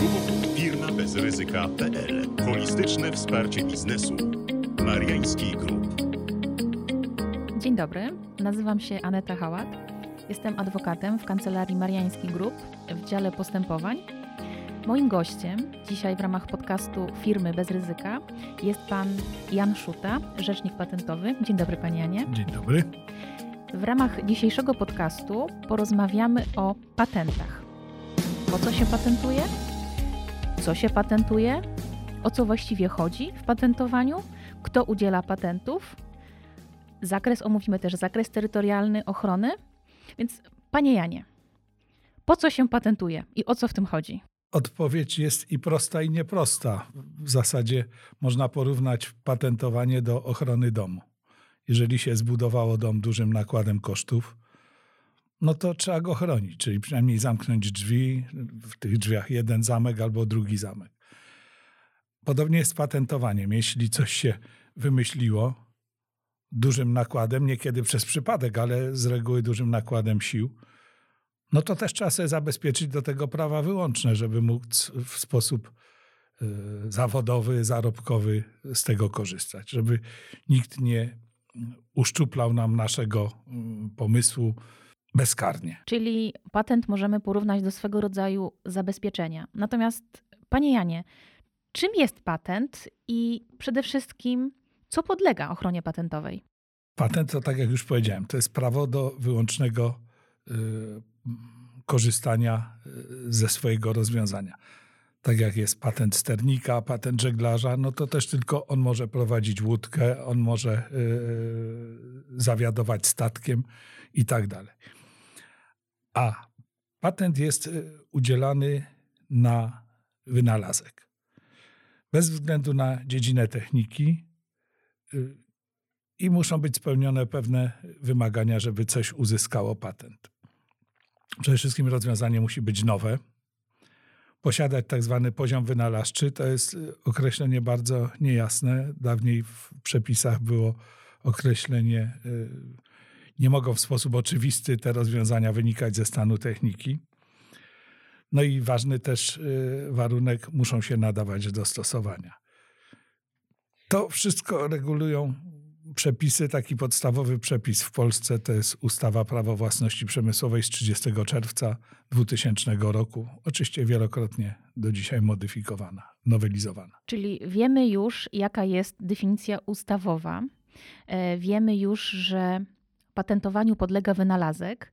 www.firmabezryzyka.pl. Holistyczne wsparcie biznesu. Mariański Group. Dzień dobry, nazywam się Aneta Hałat. Jestem adwokatem w kancelarii Mariański Group w dziale postępowań. Moim gościem dzisiaj w ramach podcastu Firmy bez ryzyka jest pan Jan Szuta, rzecznik patentowy. Dzień dobry, panie Janie. Dzień dobry. W ramach dzisiejszego podcastu porozmawiamy o patentach. Po co się patentuje? Co się patentuje? O co właściwie chodzi w patentowaniu? Kto udziela patentów? Omówimy też zakres terytorialny ochrony. Więc panie Janie, po co się patentuje i o co w tym chodzi? Odpowiedź jest i prosta, i nieprosta. W zasadzie można porównać patentowanie do ochrony domu. Jeżeli się zbudowało dom dużym nakładem kosztów, no to trzeba go chronić, czyli przynajmniej zamknąć drzwi, w tych drzwiach jeden zamek albo drugi zamek. Podobnie jest z patentowaniem. Jeśli coś się wymyśliło dużym nakładem, niekiedy przez przypadek, ale z reguły dużym nakładem sił, no to też trzeba sobie zabezpieczyć do tego prawa wyłączne, żeby móc w sposób zawodowy, zarobkowy z tego korzystać, żeby nikt nie uszczuplał nam naszego pomysłu bezkarnie. Czyli patent możemy porównać do swego rodzaju zabezpieczenia. Natomiast, panie Janie, czym jest patent i przede wszystkim co podlega ochronie patentowej? Patent to, tak jak już powiedziałem, to jest prawo do wyłącznego korzystania ze swojego rozwiązania. Tak jak jest patent sternika, patent żeglarza, no to też tylko on może prowadzić łódkę, on może zawiadować statkiem i tak dalej. A patent jest udzielany na wynalazek. Bez względu na dziedzinę techniki i muszą być spełnione pewne wymagania, żeby coś uzyskało patent. Przede wszystkim rozwiązanie musi być nowe. Posiadać tak zwany poziom wynalazczy, to jest określenie bardzo niejasne. Dawniej w przepisach było określenie, nie mogą w sposób oczywisty te rozwiązania wynikać ze stanu techniki. No i ważny też warunek, muszą się nadawać do stosowania. To wszystko regulują przepisy. Taki podstawowy przepis w Polsce to jest ustawa Prawo własności przemysłowej z 30 czerwca 2000 roku. Oczywiście wielokrotnie do dzisiaj modyfikowana, nowelizowana. Czyli wiemy już, jaka jest definicja ustawowa. Wiemy już, że patentowaniu podlega wynalazek.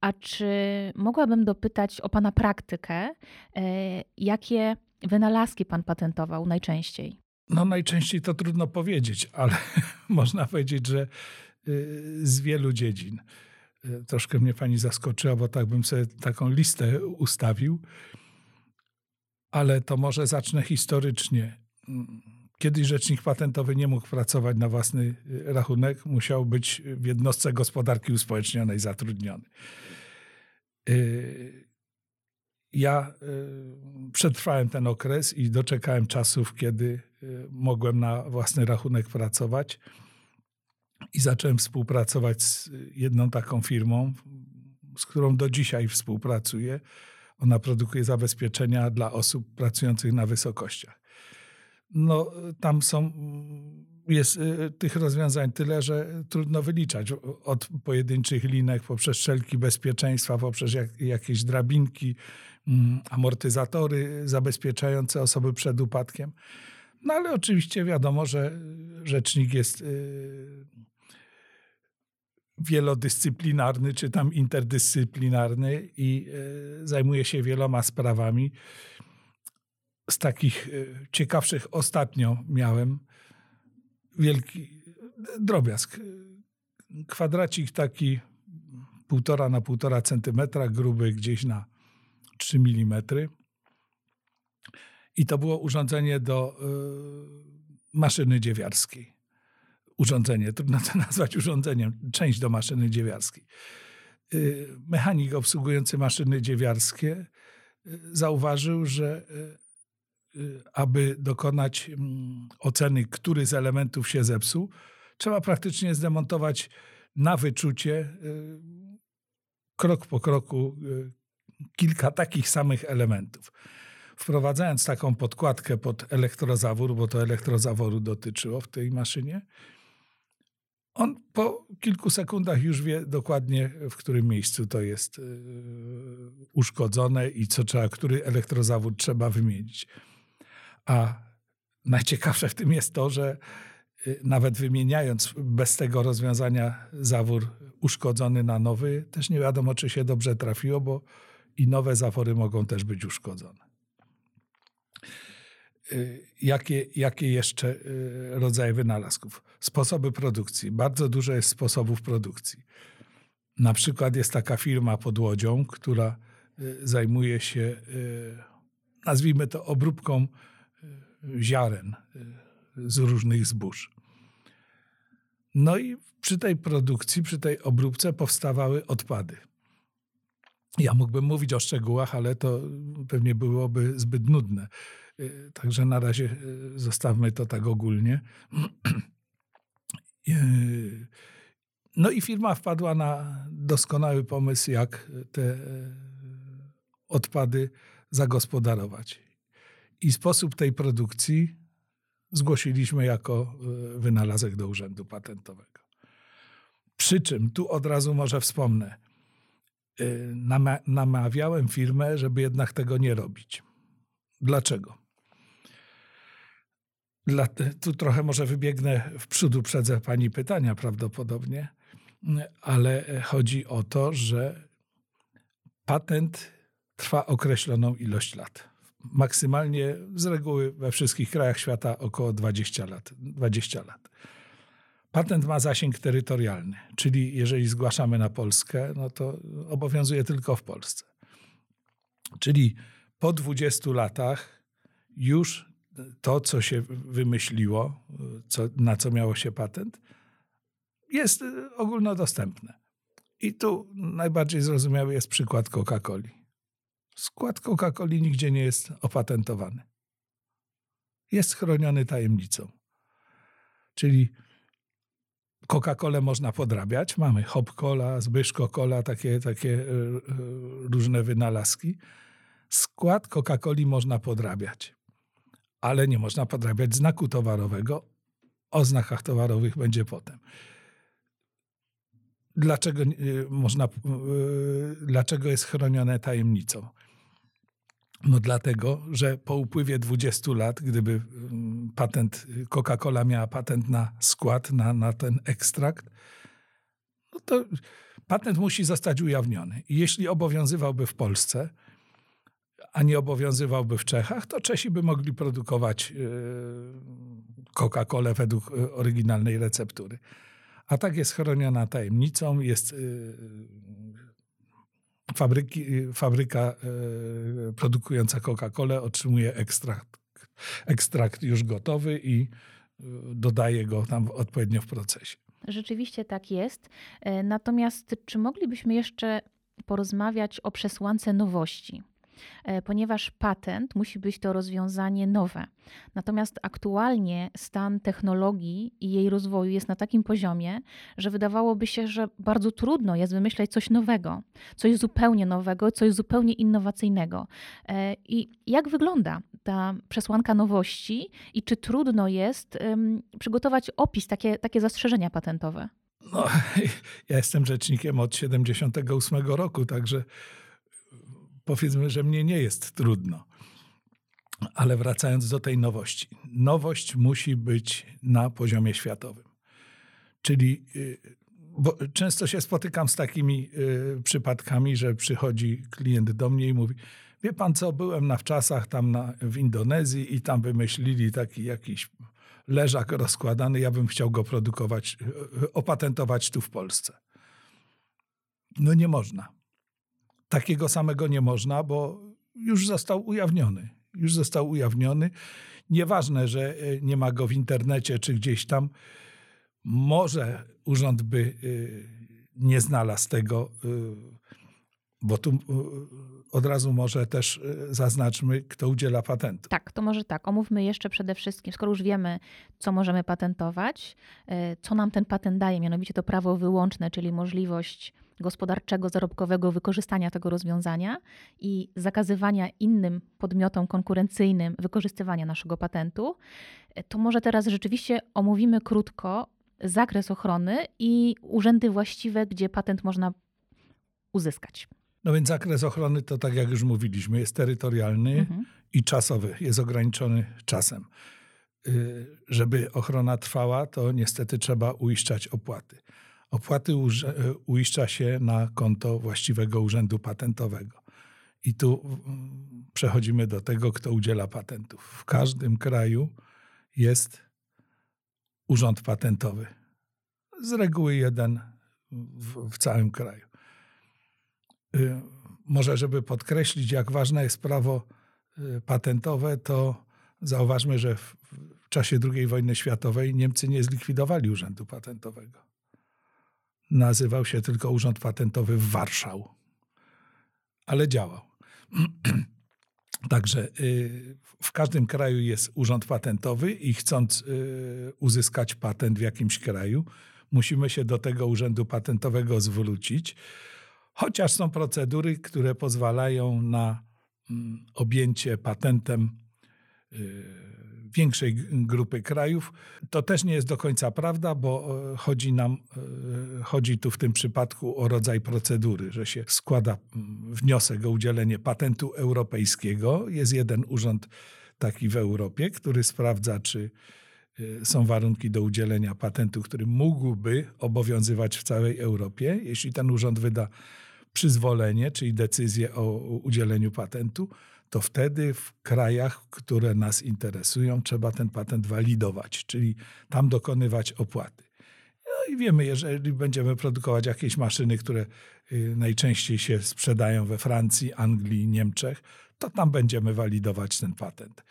A czy mogłabym dopytać o pana praktykę? Jakie wynalazki pan patentował najczęściej? No najczęściej to trudno powiedzieć, ale można powiedzieć, że z wielu dziedzin. Troszkę mnie pani zaskoczyła, bo tak bym sobie taką listę ustawił. Ale to może zacznę historycznie. Kiedyś rzecznik patentowy nie mógł pracować na własny rachunek, musiał być w jednostce gospodarki uspołecznionej zatrudniony. Ja przetrwałem ten okres i doczekałem czasów, kiedy mogłem na własny rachunek pracować i zacząłem współpracować z jedną taką firmą, z którą do dzisiaj współpracuję. Ona produkuje zabezpieczenia dla osób pracujących na wysokościach. No tam jest tych rozwiązań tyle, że trudno wyliczać. Od pojedynczych linek, poprzez szczelki bezpieczeństwa, poprzez jakieś drabinki, amortyzatory zabezpieczające osoby przed upadkiem. No ale oczywiście wiadomo, że rzecznik jest wielodyscyplinarny, czy tam interdyscyplinarny i zajmuje się wieloma sprawami. Z takich ciekawszych ostatnio miałem wielki drobiazg. Kwadracik taki 1,5 na 1,5 centymetra, gruby gdzieś na 3 milimetry. I to było urządzenie do maszyny dziewiarskiej. Urządzenie, trudno to nazwać urządzeniem, część do maszyny dziewiarskiej. Mechanik obsługujący maszyny dziewiarskie zauważył, że aby dokonać oceny, który z elementów się zepsuł, trzeba praktycznie zdemontować na wyczucie krok po kroku kilka takich samych elementów. wprowadzając taką podkładkę pod elektrozawór, bo to elektrozaworu dotyczyło w tej maszynie, on po kilku sekundach już wie dokładnie, w którym miejscu to jest uszkodzone i co trzeba, który elektrozawór trzeba wymienić. A najciekawsze w tym jest to, że nawet wymieniając bez tego rozwiązania zawór uszkodzony na nowy, też nie wiadomo, czy się dobrze trafiło, bo i nowe zawory mogą też być uszkodzone. Jakie jeszcze rodzaje wynalazków? Sposoby produkcji. Bardzo dużo jest sposobów produkcji. Na przykład jest taka firma pod Łodzią, która zajmuje się, nazwijmy to, obróbką ziaren z różnych zbóż. No i przy tej produkcji, przy tej obróbce powstawały odpady. Ja mógłbym mówić o szczegółach, ale to pewnie byłoby zbyt nudne. Także na razie zostawmy to tak ogólnie. No i firma wpadła na doskonały pomysł, jak te odpady zagospodarować. I sposób tej produkcji zgłosiliśmy jako wynalazek do Urzędu Patentowego. Przy czym, tu od razu może wspomnę, namawiałem firmę, żeby jednak tego nie robić. Dlaczego? Tu trochę może wybiegnę w przód, uprzedzę pani pytania prawdopodobnie, ale chodzi o to, że patent trwa określoną ilość lat. Maksymalnie z reguły we wszystkich krajach świata około 20 lat. Patent ma zasięg terytorialny, czyli jeżeli zgłaszamy na Polskę, no to obowiązuje tylko w Polsce. Czyli po 20 latach już to, co się wymyśliło, na co miało się patent, jest ogólnodostępne. I tu najbardziej zrozumiały jest przykład Coca-Coli. Skład Coca-Coli nigdzie nie jest opatentowany. Jest chroniony tajemnicą. Czyli Coca-Colę można podrabiać. Mamy Hop Cola, Zbyszko Cola, takie różne wynalazki. Skład Coca-Coli można podrabiać, ale nie można podrabiać znaku towarowego. O znakach towarowych będzie potem. Dlaczego jest chronione tajemnicą? No dlatego, że po upływie 20 lat, gdyby patent, Coca-Cola miała patent na skład, na ten ekstrakt, no to patent musi zostać ujawniony. I jeśli obowiązywałby w Polsce, a nie obowiązywałby w Czechach, to Czesi by mogli produkować Coca-Colę według oryginalnej receptury. A tak jest chroniona tajemnicą, jest fabryka produkująca Coca-Colę otrzymuje ekstrakt już gotowy i dodaje go tam odpowiednio w procesie. Rzeczywiście tak jest. Natomiast czy moglibyśmy jeszcze porozmawiać o przesłance nowości? Ponieważ patent musi być to rozwiązanie nowe. Natomiast aktualnie stan technologii i jej rozwoju jest na takim poziomie, że wydawałoby się, że bardzo trudno jest wymyśleć coś nowego, coś zupełnie nowego, coś zupełnie innowacyjnego. I jak wygląda ta przesłanka nowości i czy trudno jest przygotować opis, takie zastrzeżenia patentowe? No, ja jestem rzecznikiem od 78 roku, także powiedzmy, że mnie nie jest trudno. Ale wracając do tej nowości. Nowość musi być na poziomie światowym. Czyli bo często się spotykam z takimi przypadkami, że przychodzi klient do mnie i mówi: wie pan co, byłem na wczasach tam w Indonezji i tam wymyślili taki jakiś leżak rozkładany, ja bym chciał go opatentować tu w Polsce. No nie można. Takiego samego nie można, bo już został ujawniony. Nieważne, że nie ma go w internecie czy gdzieś tam. Może urząd by nie znalazł tego, bo tu od razu może też zaznaczmy, kto udziela patentu. Tak, to może tak. Omówmy jeszcze przede wszystkim, skoro już wiemy, co możemy patentować, co nam ten patent daje, mianowicie to prawo wyłączne, czyli możliwość gospodarczego, zarobkowego wykorzystania tego rozwiązania i zakazywania innym podmiotom konkurencyjnym wykorzystywania naszego patentu, to może teraz rzeczywiście omówimy krótko zakres ochrony i urzędy właściwe, gdzie patent można uzyskać. No więc zakres ochrony to, tak jak już mówiliśmy, jest terytorialny i czasowy, jest ograniczony czasem. Żeby ochrona trwała, to niestety trzeba uiszczać opłaty. Opłaty uiszcza się na konto właściwego urzędu patentowego. I tu przechodzimy do tego, kto udziela patentów. W każdym kraju jest urząd patentowy. Z reguły jeden w całym kraju. Może żeby podkreślić, jak ważne jest prawo patentowe, to zauważmy, że w czasie II wojny światowej Niemcy nie zlikwidowali urzędu patentowego. Nazywał się tylko Urząd Patentowy w Warszawie, ale działał. Także w każdym kraju jest urząd patentowy i chcąc uzyskać patent w jakimś kraju, musimy się do tego urzędu patentowego zwrócić. Chociaż są procedury, które pozwalają na objęcie patentem większej grupy krajów. To też nie jest do końca prawda, bo chodzi tu w tym przypadku o rodzaj procedury, że się składa wniosek o udzielenie patentu europejskiego. Jest jeden urząd taki w Europie, który sprawdza, czy są warunki do udzielenia patentu, który mógłby obowiązywać w całej Europie. Jeśli ten urząd wyda przyzwolenie, czyli decyzję o udzieleniu patentu, to wtedy w krajach, które nas interesują, trzeba ten patent walidować, czyli tam dokonywać opłaty. No i wiemy, jeżeli będziemy produkować jakieś maszyny, które najczęściej się sprzedają we Francji, Anglii, Niemczech, to tam będziemy walidować ten patent.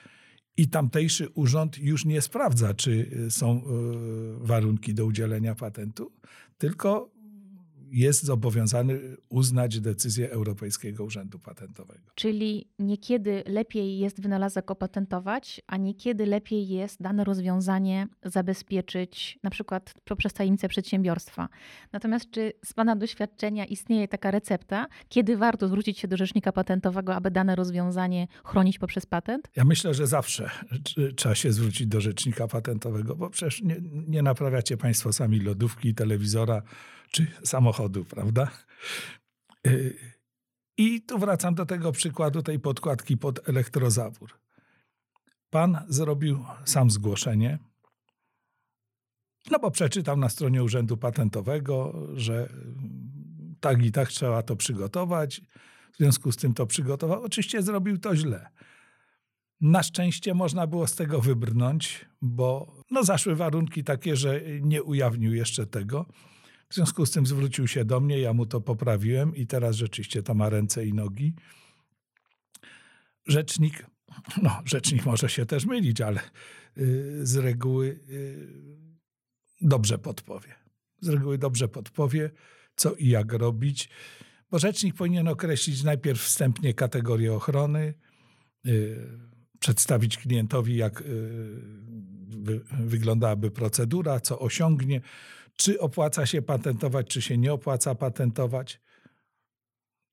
I tamtejszy urząd już nie sprawdza, czy są warunki do udzielenia patentu, tylko jest zobowiązany uznać decyzję Europejskiego Urzędu Patentowego. Czyli niekiedy lepiej jest wynalazek opatentować, a niekiedy lepiej jest dane rozwiązanie zabezpieczyć na przykład poprzez tajemnicę przedsiębiorstwa. Natomiast czy z pana doświadczenia istnieje taka recepta, kiedy warto zwrócić się do rzecznika patentowego, aby dane rozwiązanie chronić poprzez patent? Ja myślę, że zawsze trzeba się zwrócić do rzecznika patentowego, bo przecież nie naprawiacie państwo sami lodówki, telewizora czy samochodu, prawda? I tu wracam do tego przykładu tej podkładki pod elektrozawór. Pan zrobił sam zgłoszenie, no bo przeczytał na stronie Urzędu Patentowego, że tak i tak trzeba to przygotować. W związku z tym to przygotował. Oczywiście zrobił to źle. Na szczęście można było z tego wybrnąć, bo zaszły warunki takie, że nie ujawnił jeszcze tego. W związku z tym zwrócił się do mnie, ja mu to poprawiłem i teraz rzeczywiście to ma ręce i nogi. Rzecznik może się też mylić, ale z reguły dobrze podpowie. Z reguły dobrze podpowie, co i jak robić, bo rzecznik powinien określić najpierw wstępnie kategorię ochrony, przedstawić klientowi, jak wyglądałaby procedura, co osiągnie, czy opłaca się patentować, czy się nie opłaca patentować.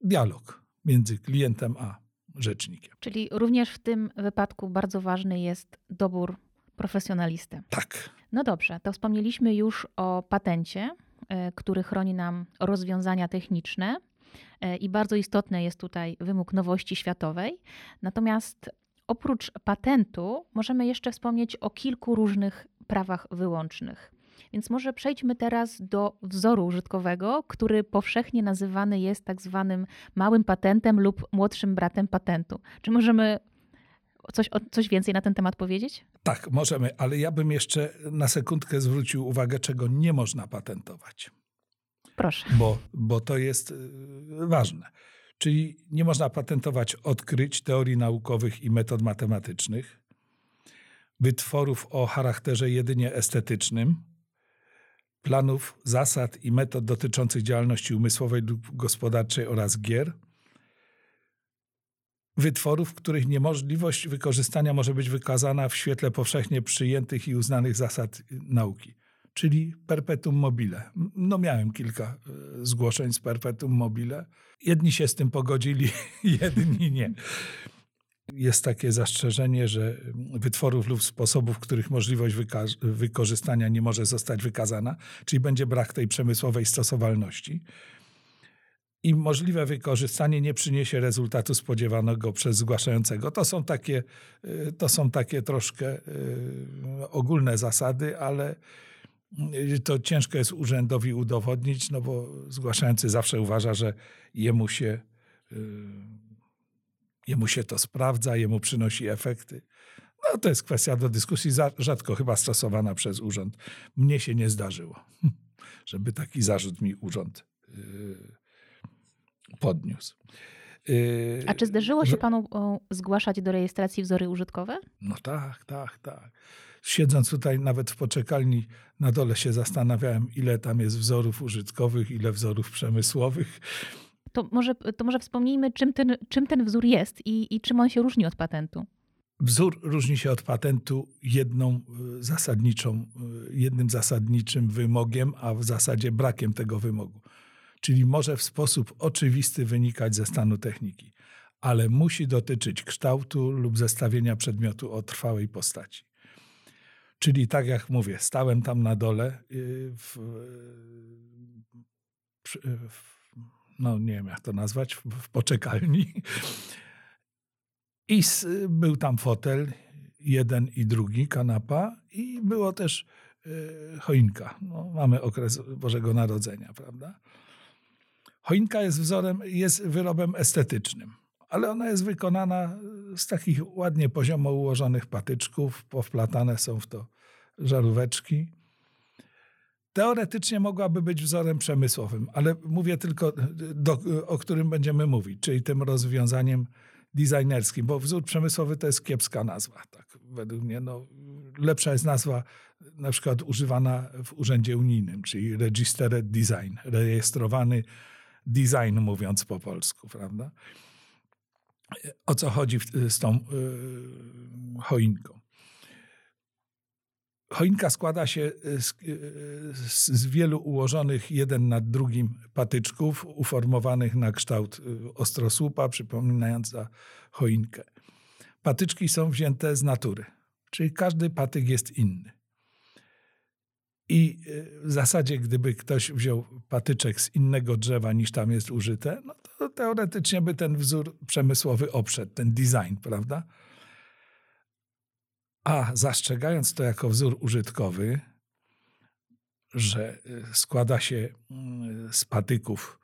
Dialog między klientem a rzecznikiem. Czyli również w tym wypadku bardzo ważny jest dobór profesjonalisty. Tak. No dobrze, to wspomnieliśmy już o patencie, który chroni nam rozwiązania techniczne i bardzo istotny jest tutaj wymóg nowości światowej. Natomiast oprócz patentu możemy jeszcze wspomnieć o kilku różnych prawach wyłącznych. Więc może przejdźmy teraz do wzoru użytkowego, który powszechnie nazywany jest tak zwanym małym patentem lub młodszym bratem patentu. Czy możemy coś więcej na ten temat powiedzieć? Tak, możemy, ale ja bym jeszcze na sekundkę zwrócił uwagę, czego nie można patentować. Proszę. Bo to jest ważne. Czyli nie można patentować odkryć, teorii naukowych i metod matematycznych, wytworów o charakterze jedynie estetycznym, planów, zasad i metod dotyczących działalności umysłowej lub gospodarczej oraz gier, wytworów, których niemożliwość wykorzystania może być wykazana w świetle powszechnie przyjętych i uznanych zasad nauki. czyli perpetuum mobile. No miałem kilka zgłoszeń z perpetuum mobile. Jedni się z tym pogodzili, jedni nie. Jest takie zastrzeżenie, że wytworów lub sposobów, których możliwość wykorzystania nie może zostać wykazana, czyli będzie brak tej przemysłowej stosowalności. I możliwe wykorzystanie nie przyniesie rezultatu spodziewanego przez zgłaszającego. To są takie troszkę ogólne zasady, ale to ciężko jest urzędowi udowodnić, no bo zgłaszający zawsze uważa, że jemu się to sprawdza, jemu przynosi efekty. No to jest kwestia do dyskusji, rzadko chyba stosowana przez urząd. Mnie się nie zdarzyło, żeby taki zarzut mi urząd podniósł. A czy zdarzyło się panu zgłaszać do rejestracji wzory użytkowe? No tak. Siedząc tutaj nawet w poczekalni na dole się zastanawiałem, ile tam jest wzorów użytkowych, ile wzorów przemysłowych. To może wspomnijmy, czym ten wzór jest i czym on się różni od patentu. Wzór różni się od patentu jednym zasadniczym wymogiem, a w zasadzie brakiem tego wymogu. Czyli może w sposób oczywisty wynikać ze stanu techniki, ale musi dotyczyć kształtu lub zestawienia przedmiotu o trwałej postaci. Czyli tak jak mówię, stałem tam na dole w poczekalni i był tam fotel, jeden i drugi, kanapa i było też choinka. No, mamy okres Bożego Narodzenia, prawda? Choinka jest wyrobem estetycznym, ale ona jest wykonana z takich ładnie poziomo ułożonych patyczków, powplatane są w to żaróweczki. Teoretycznie mogłaby być wzorem przemysłowym, ale mówię tylko, o którym będziemy mówić, czyli tym rozwiązaniem designerskim, bo wzór przemysłowy to jest kiepska nazwa. Tak, według mnie lepsza jest nazwa na przykład używana w urzędzie unijnym, czyli registered design, rejestrowany design, mówiąc po polsku, prawda? O co chodzi z tą choinką? Choinka składa się z wielu ułożonych jeden nad drugim patyczków uformowanych na kształt ostrosłupa, przypominająca choinkę. Patyczki są wzięte z natury, czyli każdy patyk jest inny. I w zasadzie, gdyby ktoś wziął patyczek z innego drzewa niż tam jest użyte, no to teoretycznie by ten wzór przemysłowy obszedł, ten design, prawda? A zastrzegając to jako wzór użytkowy, że składa się z patyków,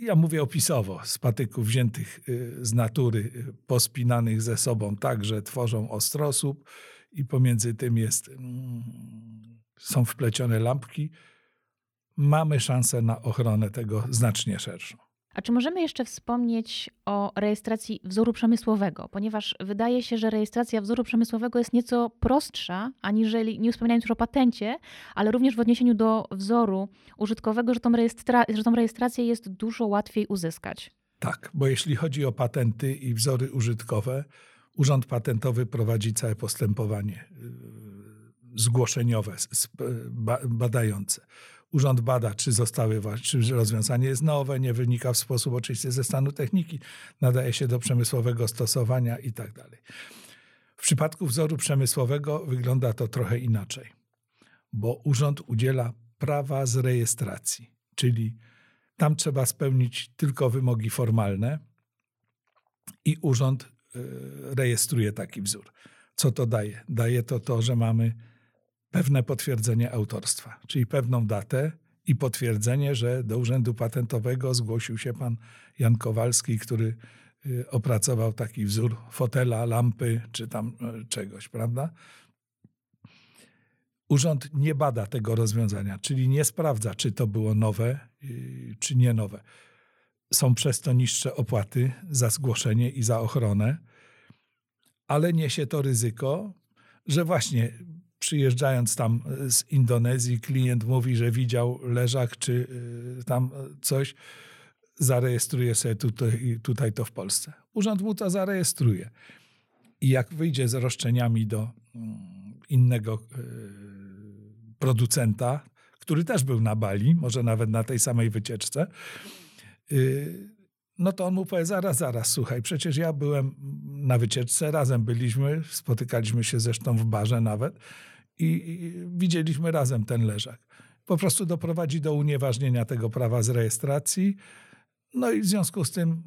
ja mówię opisowo, z patyków wziętych z natury, pospinanych ze sobą tak, że tworzą ostrosłup i pomiędzy tym są wplecione lampki, mamy szansę na ochronę tego znacznie szerszą. A czy możemy jeszcze wspomnieć o rejestracji wzoru przemysłowego? Ponieważ wydaje się, że rejestracja wzoru przemysłowego jest nieco prostsza, aniżeli, nie wspominając już o patencie, ale również w odniesieniu do wzoru użytkowego, że tą rejestrację jest dużo łatwiej uzyskać. Tak, bo jeśli chodzi o patenty i wzory użytkowe, Urząd Patentowy prowadzi całe postępowanie zgłoszeniowe, badające. Urząd bada, czy rozwiązanie jest nowe, nie wynika w sposób oczywisty ze stanu techniki, nadaje się do przemysłowego stosowania i tak dalej. W przypadku wzoru przemysłowego wygląda to trochę inaczej, bo urząd udziela prawa z rejestracji, czyli tam trzeba spełnić tylko wymogi formalne i urząd rejestruje taki wzór. Co to daje? Daje to, że mamy pewne potwierdzenie autorstwa, czyli pewną datę i potwierdzenie, że do Urzędu Patentowego zgłosił się pan Jan Kowalski, który opracował taki wzór fotela, lampy czy tam czegoś, prawda? Urząd nie bada tego rozwiązania, czyli nie sprawdza, czy to było nowe, czy nie nowe. Są przez to niższe opłaty za zgłoszenie i za ochronę, ale niesie to ryzyko, że właśnie przyjeżdżając tam z Indonezji, klient mówi, że widział leżak czy tam coś, zarejestruje sobie tutaj to w Polsce. Urząd mu to zarejestruje. I jak wyjdzie z roszczeniami do innego producenta, który też był na Bali, może nawet na tej samej wycieczce, no to on mu powie, zaraz, słuchaj, przecież ja byłem na wycieczce, razem byliśmy, spotykaliśmy się zresztą w barze nawet i widzieliśmy razem ten leżak. Po prostu doprowadzi do unieważnienia tego prawa z rejestracji, no i w związku z tym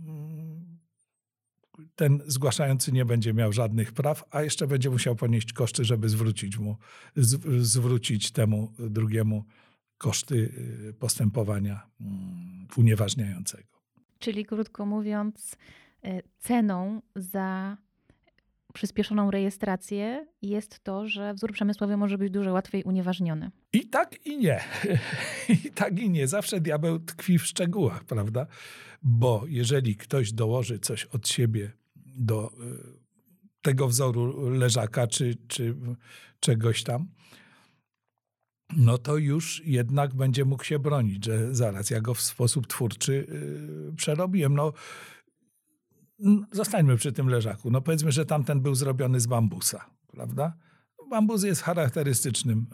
ten zgłaszający nie będzie miał żadnych praw, a jeszcze będzie musiał ponieść koszty, żeby zwrócić temu drugiemu koszty postępowania unieważniającego. Czyli krótko mówiąc, ceną za przyspieszoną rejestrację jest to, że wzór przemysłowy może być dużo łatwiej unieważniony. I tak i nie. I tak i nie. Zawsze diabeł tkwi w szczegółach, prawda? Bo jeżeli ktoś dołoży coś od siebie do tego wzoru leżaka czy czegoś tam, no to już jednak będzie mógł się bronić, że zaraz, ja go w sposób twórczy przerobiłem. No, zostańmy przy tym leżaku. No powiedzmy, że tamten był zrobiony z bambusa, prawda? Bambus jest charakterystycznym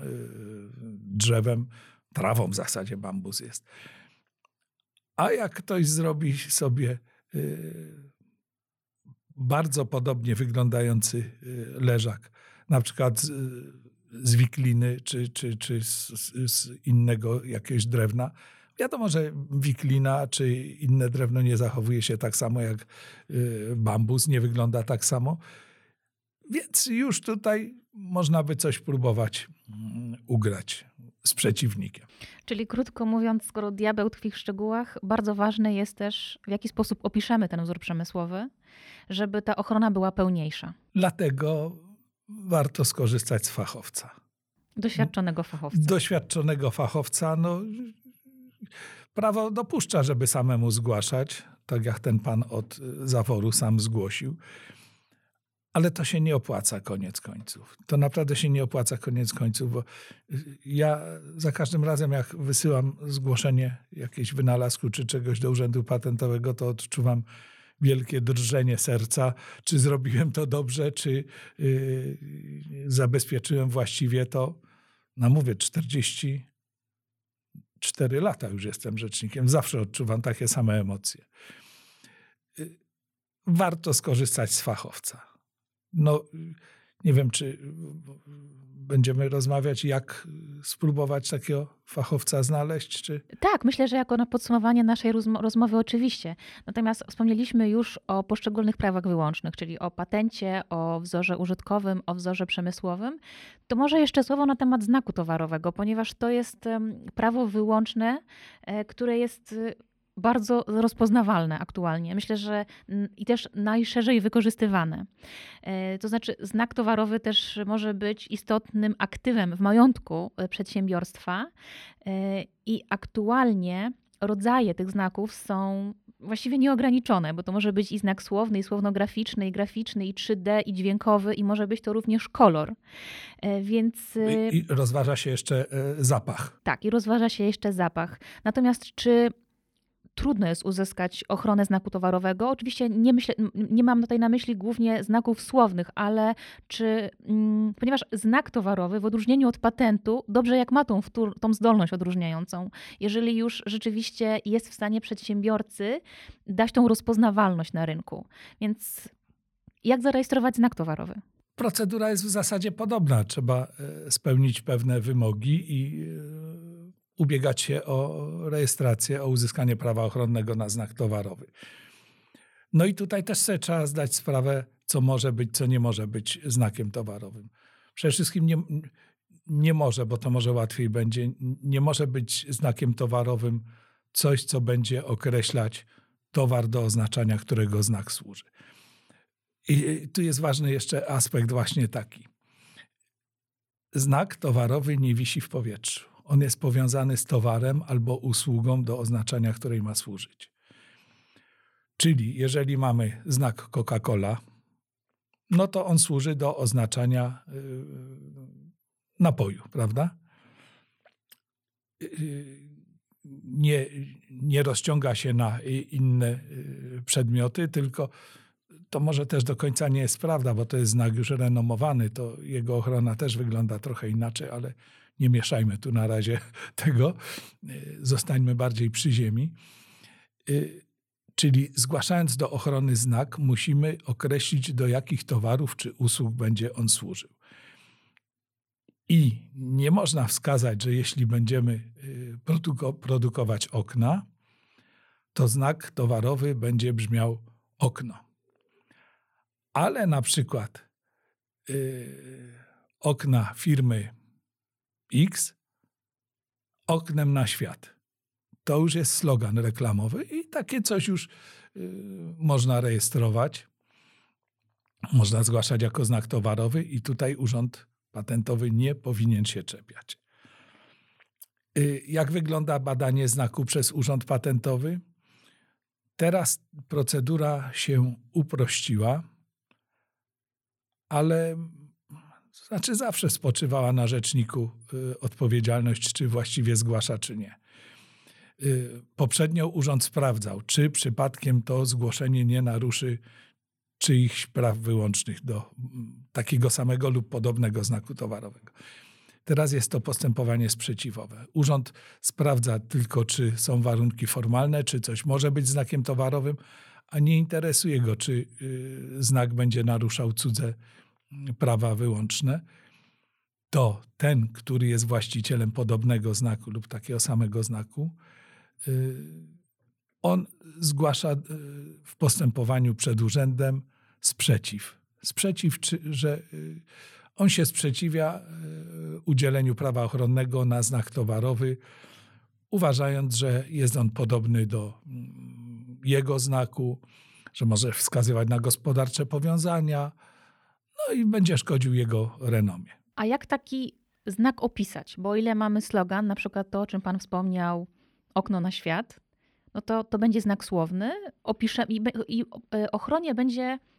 drzewem, trawą w zasadzie bambus jest. A jak ktoś zrobi sobie bardzo podobnie wyglądający leżak, na przykład z wikliny czy z innego jakiegoś drewna. Wiadomo, że wiklina czy inne drewno nie zachowuje się tak samo jak bambus, nie wygląda tak samo. Więc już tutaj można by coś próbować ugrać z przeciwnikiem. Czyli krótko mówiąc, skoro diabeł tkwi w szczegółach, bardzo ważne jest też, w jaki sposób opiszemy ten wzór przemysłowy, żeby ta ochrona była pełniejsza. Dlatego warto skorzystać z fachowca. Doświadczonego fachowca. No, prawo dopuszcza, żeby samemu zgłaszać, tak jak ten pan od Zaworu sam zgłosił. Ale to się nie opłaca koniec końców. To naprawdę się nie opłaca koniec końców, bo ja za każdym razem, jak wysyłam zgłoszenie jakiegoś wynalazku czy czegoś do Urzędu Patentowego, to odczuwam wielkie drżenie serca, czy zrobiłem to dobrze, czy zabezpieczyłem właściwie to. No mówię, 44 lata już jestem rzecznikiem. Zawsze odczuwam takie same emocje. Warto skorzystać z fachowca. No, nie wiem, czy będziemy rozmawiać, jak spróbować takiego fachowca znaleźć? Czy... Tak, myślę, że jako na podsumowanie naszej rozmowy oczywiście. Natomiast wspomnieliśmy już o poszczególnych prawach wyłącznych, czyli o patencie, o wzorze użytkowym, o wzorze przemysłowym. To może jeszcze słowo na temat znaku towarowego, ponieważ to jest prawo wyłączne, które jest bardzo rozpoznawalne aktualnie. Myślę, że i też najszerzej wykorzystywane. To znaczy znak towarowy też może być istotnym aktywem w majątku przedsiębiorstwa i aktualnie rodzaje tych znaków są właściwie nieograniczone, bo to może być i znak słowny, i słownograficzny, i graficzny, i 3D, i dźwiękowy, i może być to również kolor. Więc... I rozważa się jeszcze zapach. Tak, i rozważa się jeszcze zapach. Natomiast czy trudno jest uzyskać ochronę znaku towarowego? Oczywiście nie mam tutaj na myśli głównie znaków słownych, ale ponieważ znak towarowy w odróżnieniu od patentu dobrze jak ma tą zdolność odróżniającą. Jeżeli już rzeczywiście jest w stanie przedsiębiorcy dać tą rozpoznawalność na rynku. Więc jak zarejestrować znak towarowy? Procedura jest w zasadzie podobna. Trzeba spełnić pewne wymogi i ubiegać się o rejestrację, o uzyskanie prawa ochronnego na znak towarowy. No i tutaj też sobie trzeba zdać sprawę, co może być, co nie może być znakiem towarowym. Przede wszystkim nie może, bo to może łatwiej będzie, nie może być znakiem towarowym coś, co będzie określać towar do oznaczania, którego znak służy. I tu jest ważny jeszcze aspekt właśnie taki. Znak towarowy nie wisi w powietrzu. On jest powiązany z towarem albo usługą do oznaczenia, której ma służyć. Czyli jeżeli mamy znak Coca-Cola, no to on służy do oznaczania napoju, prawda? Nie rozciąga się na inne przedmioty, tylko to może też do końca nie jest prawda, bo to jest znak już renomowany, to jego ochrona też wygląda trochę inaczej, ale nie mieszajmy tu na razie tego, zostańmy bardziej przy ziemi. Czyli zgłaszając do ochrony znak, musimy określić, do jakich towarów czy usług będzie on służył. I nie można wskazać, że jeśli będziemy produkować okna, to znak towarowy będzie brzmiał okno. Ale na przykład okna firmy X oknem na świat. To już jest slogan reklamowy i takie coś już można rejestrować. Można zgłaszać jako znak towarowy i tutaj Urząd Patentowy nie powinien się czepiać. Jak wygląda badanie znaku przez Urząd Patentowy? Teraz procedura się uprościła, ale zawsze spoczywała na rzeczniku odpowiedzialność, czy właściwie zgłasza, czy nie. Poprzednio urząd sprawdzał, czy przypadkiem to zgłoszenie nie naruszy czyichś praw wyłącznych do takiego samego lub podobnego znaku towarowego. Teraz jest to postępowanie sprzeciwowe. Urząd sprawdza tylko, czy są warunki formalne, czy coś może być znakiem towarowym, a nie interesuje go, czy znak będzie naruszał cudze prawa wyłączne. To ten, który jest właścicielem podobnego znaku lub takiego samego znaku, on zgłasza w postępowaniu przed urzędem sprzeciw. Sprzeciw, że on się sprzeciwia udzieleniu prawa ochronnego na znak towarowy, uważając, że jest on podobny do jego znaku, że może wskazywać na gospodarcze powiązania, no i będzie szkodził jego renomie. A jak taki znak opisać? Bo o ile mamy slogan, na przykład to, o czym pan wspomniał, okno na świat, no to będzie znak słowny,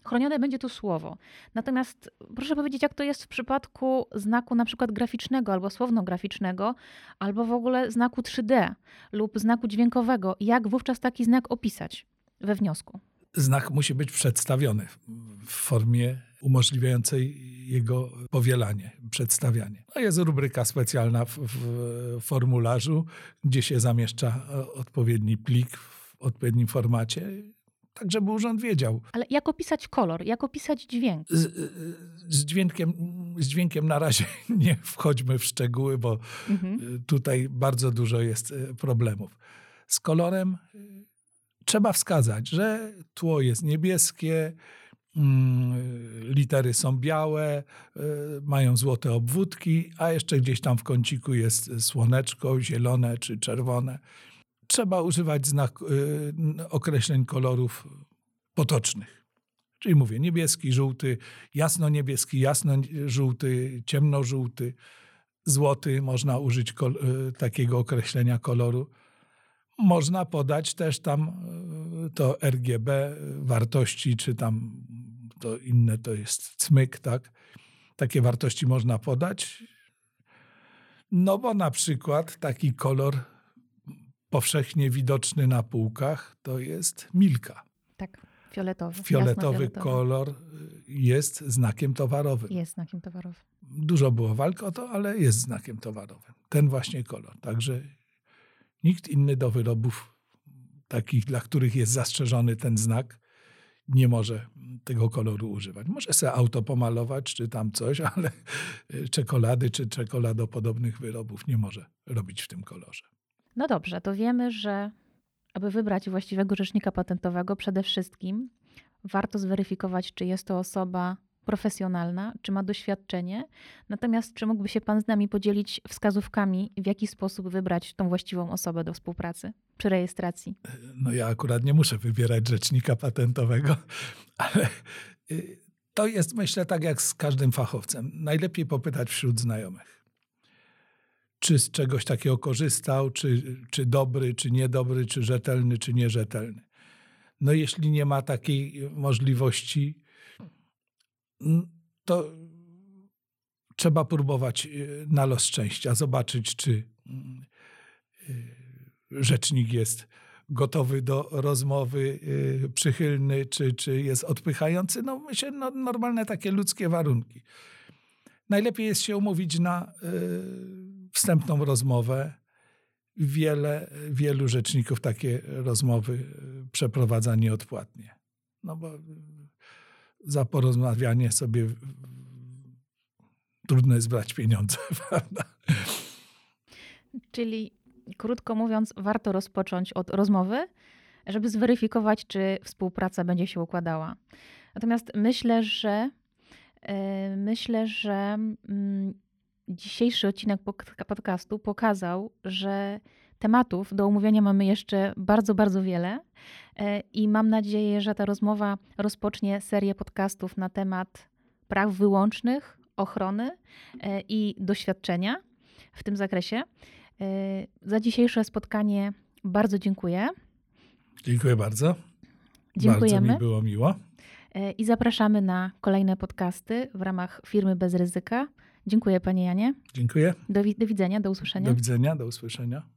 chronione będzie tu słowo. Natomiast proszę powiedzieć, jak to jest w przypadku znaku na przykład graficznego albo słowno-graficznego, albo w ogóle znaku 3D lub znaku dźwiękowego. Jak wówczas taki znak opisać we wniosku? Znak musi być przedstawiony w formie umożliwiającej jego powielanie, przedstawianie. No jest rubryka specjalna w formularzu, gdzie się zamieszcza odpowiedni plik w odpowiednim formacie, tak żeby urząd wiedział. Ale jak opisać kolor? Jak opisać dźwięk? Z dźwiękiem na razie nie wchodźmy w szczegóły, bo tutaj bardzo dużo jest problemów. Z kolorem trzeba wskazać, że tło jest niebieskie, litery są białe, mają złote obwódki, a jeszcze gdzieś tam w kąciku jest słoneczko, zielone czy czerwone. Trzeba używać określeń kolorów potocznych. Czyli mówię niebieski, żółty, jasno-niebieski, jasno-żółty, ciemno-żółty, złoty. Można użyć takiego określenia koloru. Można podać też tam to RGB, wartości, czy tam to inne, to jest cmyk, tak? Takie wartości można podać. No bo na przykład taki kolor powszechnie widoczny na półkach to jest Milka. Tak, fioletowy. Fioletowy kolor jest znakiem towarowym. Jest znakiem towarowym. Dużo było walk o to, ale jest znakiem towarowym. Ten właśnie kolor. Także nikt inny do wyrobów takich, dla których jest zastrzeżony ten znak, nie może tego koloru używać. Może sobie auto pomalować, czy tam coś, ale czekolady, czy czekoladopodobnych wyrobów nie może robić w tym kolorze. No dobrze, to wiemy, że aby wybrać właściwego rzecznika patentowego, przede wszystkim warto zweryfikować, czy jest to osoba profesjonalna, czy ma doświadczenie. Natomiast czy mógłby się pan z nami podzielić wskazówkami, w jaki sposób wybrać tą właściwą osobę do współpracy przy rejestracji? No ja akurat nie muszę wybierać rzecznika patentowego, ale to jest, myślę, tak jak z każdym fachowcem. Najlepiej popytać wśród znajomych. Czy z czegoś takiego korzystał, czy dobry, czy niedobry, czy rzetelny, czy nierzetelny. No jeśli nie ma takiej możliwości, to trzeba próbować na los szczęścia, zobaczyć, czy rzecznik jest gotowy do rozmowy, przychylny, czy jest odpychający. No myślę, normalne takie ludzkie warunki. Najlepiej jest się umówić na wstępną rozmowę. Wielu rzeczników takie rozmowy przeprowadza nieodpłatnie. No bo za porozmawianie sobie trudno jest brać pieniądze, prawda? Czyli krótko mówiąc, warto rozpocząć od rozmowy, żeby zweryfikować, czy współpraca będzie się układała. Natomiast myślę, że dzisiejszy odcinek podcastu pokazał, że tematów do omówienia mamy jeszcze bardzo, bardzo wiele i mam nadzieję, że ta rozmowa rozpocznie serię podcastów na temat praw wyłącznych, ochrony i doświadczenia w tym zakresie. Za dzisiejsze spotkanie bardzo dziękuję. Dziękuję bardzo. Dziękujemy. Bardzo mi było miło. I zapraszamy na kolejne podcasty w ramach Firmy Bez Ryzyka. Dziękuję, panie Janie. Dziękuję. Do widzenia, do usłyszenia. Do widzenia, do usłyszenia.